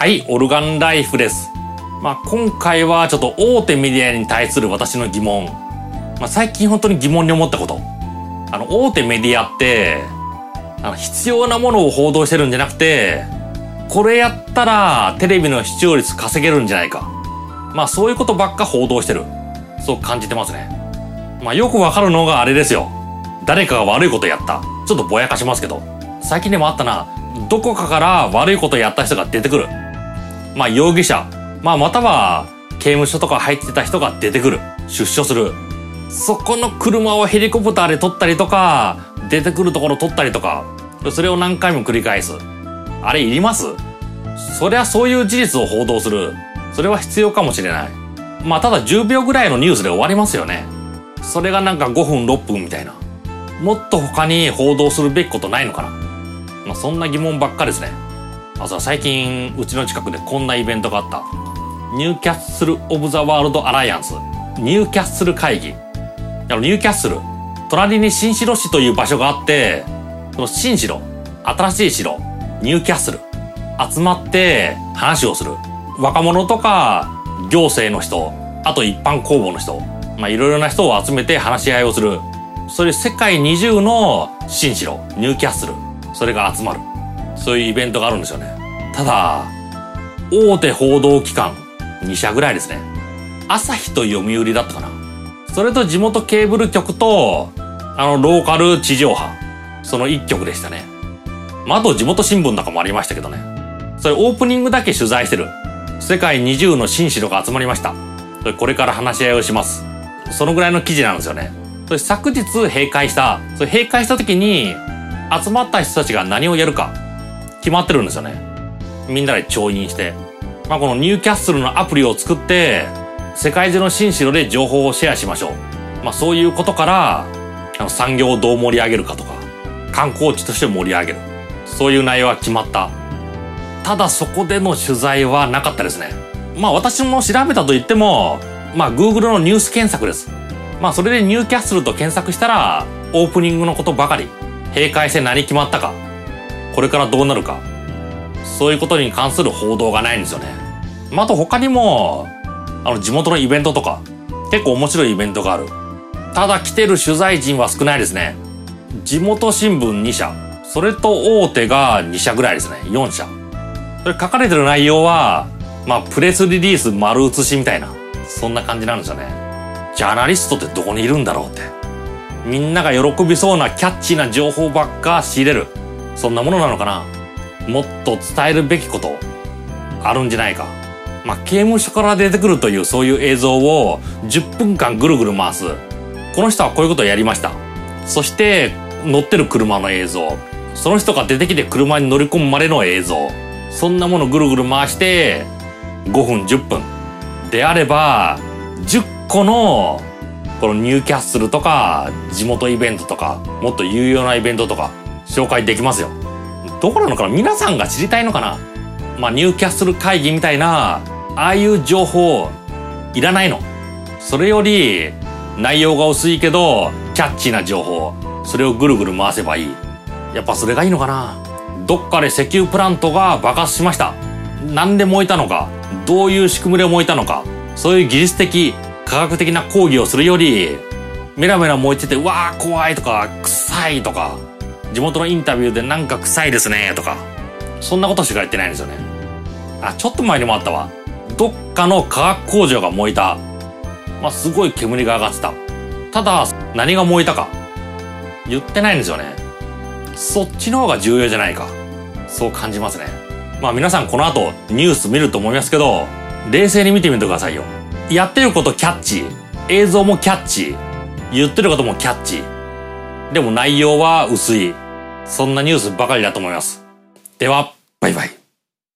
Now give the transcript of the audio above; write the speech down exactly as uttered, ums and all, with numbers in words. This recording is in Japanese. はい、オルガンライフです。まあ、今回はちょっと大手メディアに対する私の疑問。まあ、最近本当に疑問に思ったこと。あの、大手メディアって、あの、必要なものを報道してるんじゃなくて、これやったらテレビの視聴率稼げるんじゃないか。まあ、そういうことばっか報道してる。そう感じてますね。まあ、よくわかるのがあれですよ。誰かが悪いことやった。ちょっとぼやかしますけど。最近でもあったな。どこかから悪いことやった人が出てくる。まあ容疑者、まあまたは刑務所とか入ってた人が出てくる、出所する。そこの車をヘリコプターで撮ったりとか、出てくるところ撮ったりとか、それを何回も繰り返す。あれいります？そりゃそういう事実を報道する。それは必要かもしれない。まあただじゅうびょうぐらいのニュースで終わりますよね。それがなんかごふんろっぷんみたいな。もっと他に報道するべきことないのかな。まあそんな疑問ばっかりですね。あ、そう、最近うちの近くでこんなイベントがあった。ニューキャッスルオブザワールドアライアンス、ニューキャッスル会議。あのニューキャッスル、隣に新城市という場所があって、その新城、新しい城、ニューキャッスル、集まって話をする。若者とか行政の人、あと一般公募の人、まあいろいろな人を集めて話し合いをする。それ世界にじゅうの新城、ニューキャッスル、それが集まる、そういうイベントがあるんですよね。ただ、大手報道機関に社ぐらいですね。朝日と読売だったかな。それと地元ケーブル局と、あの、ローカル地上波。その一局でしたね。まあ、あと地元新聞なんかもありましたけどね。それオープニングだけ取材してる。世界にじゅうの紳士が集まりました。それこれから話し合いをします。そのぐらいの記事なんですよね。それ昨日閉会した。それ閉会した時に、集まった人たちが何をやるか。決まってるんですよね。みんなで調印して。まあ、このニューキャッスルのアプリを作って、世界中の新城で情報をシェアしましょう。まあ、そういうことから、あの産業をどう盛り上げるかとか、観光地として盛り上げる。そういう内容は決まった。ただそこでの取材はなかったですね。まあ、私も調べたと言っても、まあ、Google のニュース検索です。まあ、それでニューキャッスルと検索したら、オープニングのことばかり。閉会して何決まったか。これからどうなるか、そういうことに関する報道がないんですよね。まあ、あと他にもあの地元のイベントとか結構面白いイベントがある。ただ来てる取材陣は少ないですね。地元新聞に社、それと大手がに社ぐらいですね。よん社。それ書かれてる内容はまあプレスリリース丸写しみたいな、そんな感じなんですよね。ジャーナリストってどこにいるんだろうって、みんなが喜びそうなキャッチーな情報ばっか仕入れる、そんなものなのかな。もっと伝えるべきことあるんじゃないか。まあ、刑務所から出てくるというそういう映像をじゅっぷんかんぐるぐる回す。この人はこういうことをやりました。そして乗ってる車の映像、その人が出てきて車に乗り込むまでの映像、そんなものぐるぐる回してごふんじゅっぷんであれば、じゅっこのこのニューキャッスルとか地元イベントとか、もっと有用なイベントとか紹介できますよ。どこなのかな、皆さんが知りたいのかな。まあニューキャッスル会議みたいな、ああいう情報いらないの。それより内容が薄いけどキャッチーな情報、それをぐるぐる回せばいい。やっぱそれがいいのかな。どっかで石油プラントが爆発しました。なんで燃えたのか、どういう仕組みで燃えたのか、そういう技術的科学的な講義をするより、メラメラ燃えてて、うわー怖いとか臭いとか、地元のインタビューでなんか臭いですねとか、そんなことしか言ってないんですよね。あ、ちょっと前にもあったわ。どっかの化学工場が燃えた。まあ、すごい煙が上がってた。ただ何が燃えたか言ってないんですよね。そっちの方が重要じゃないか、そう感じますね。まあ皆さんこの後ニュース見ると思いますけど、冷静に見てみてくださいよ。やってることキャッチー、映像もキャッチー、言ってることもキャッチー、でも内容は薄い。そんなニュースばかりだと思います。では、バイバイ。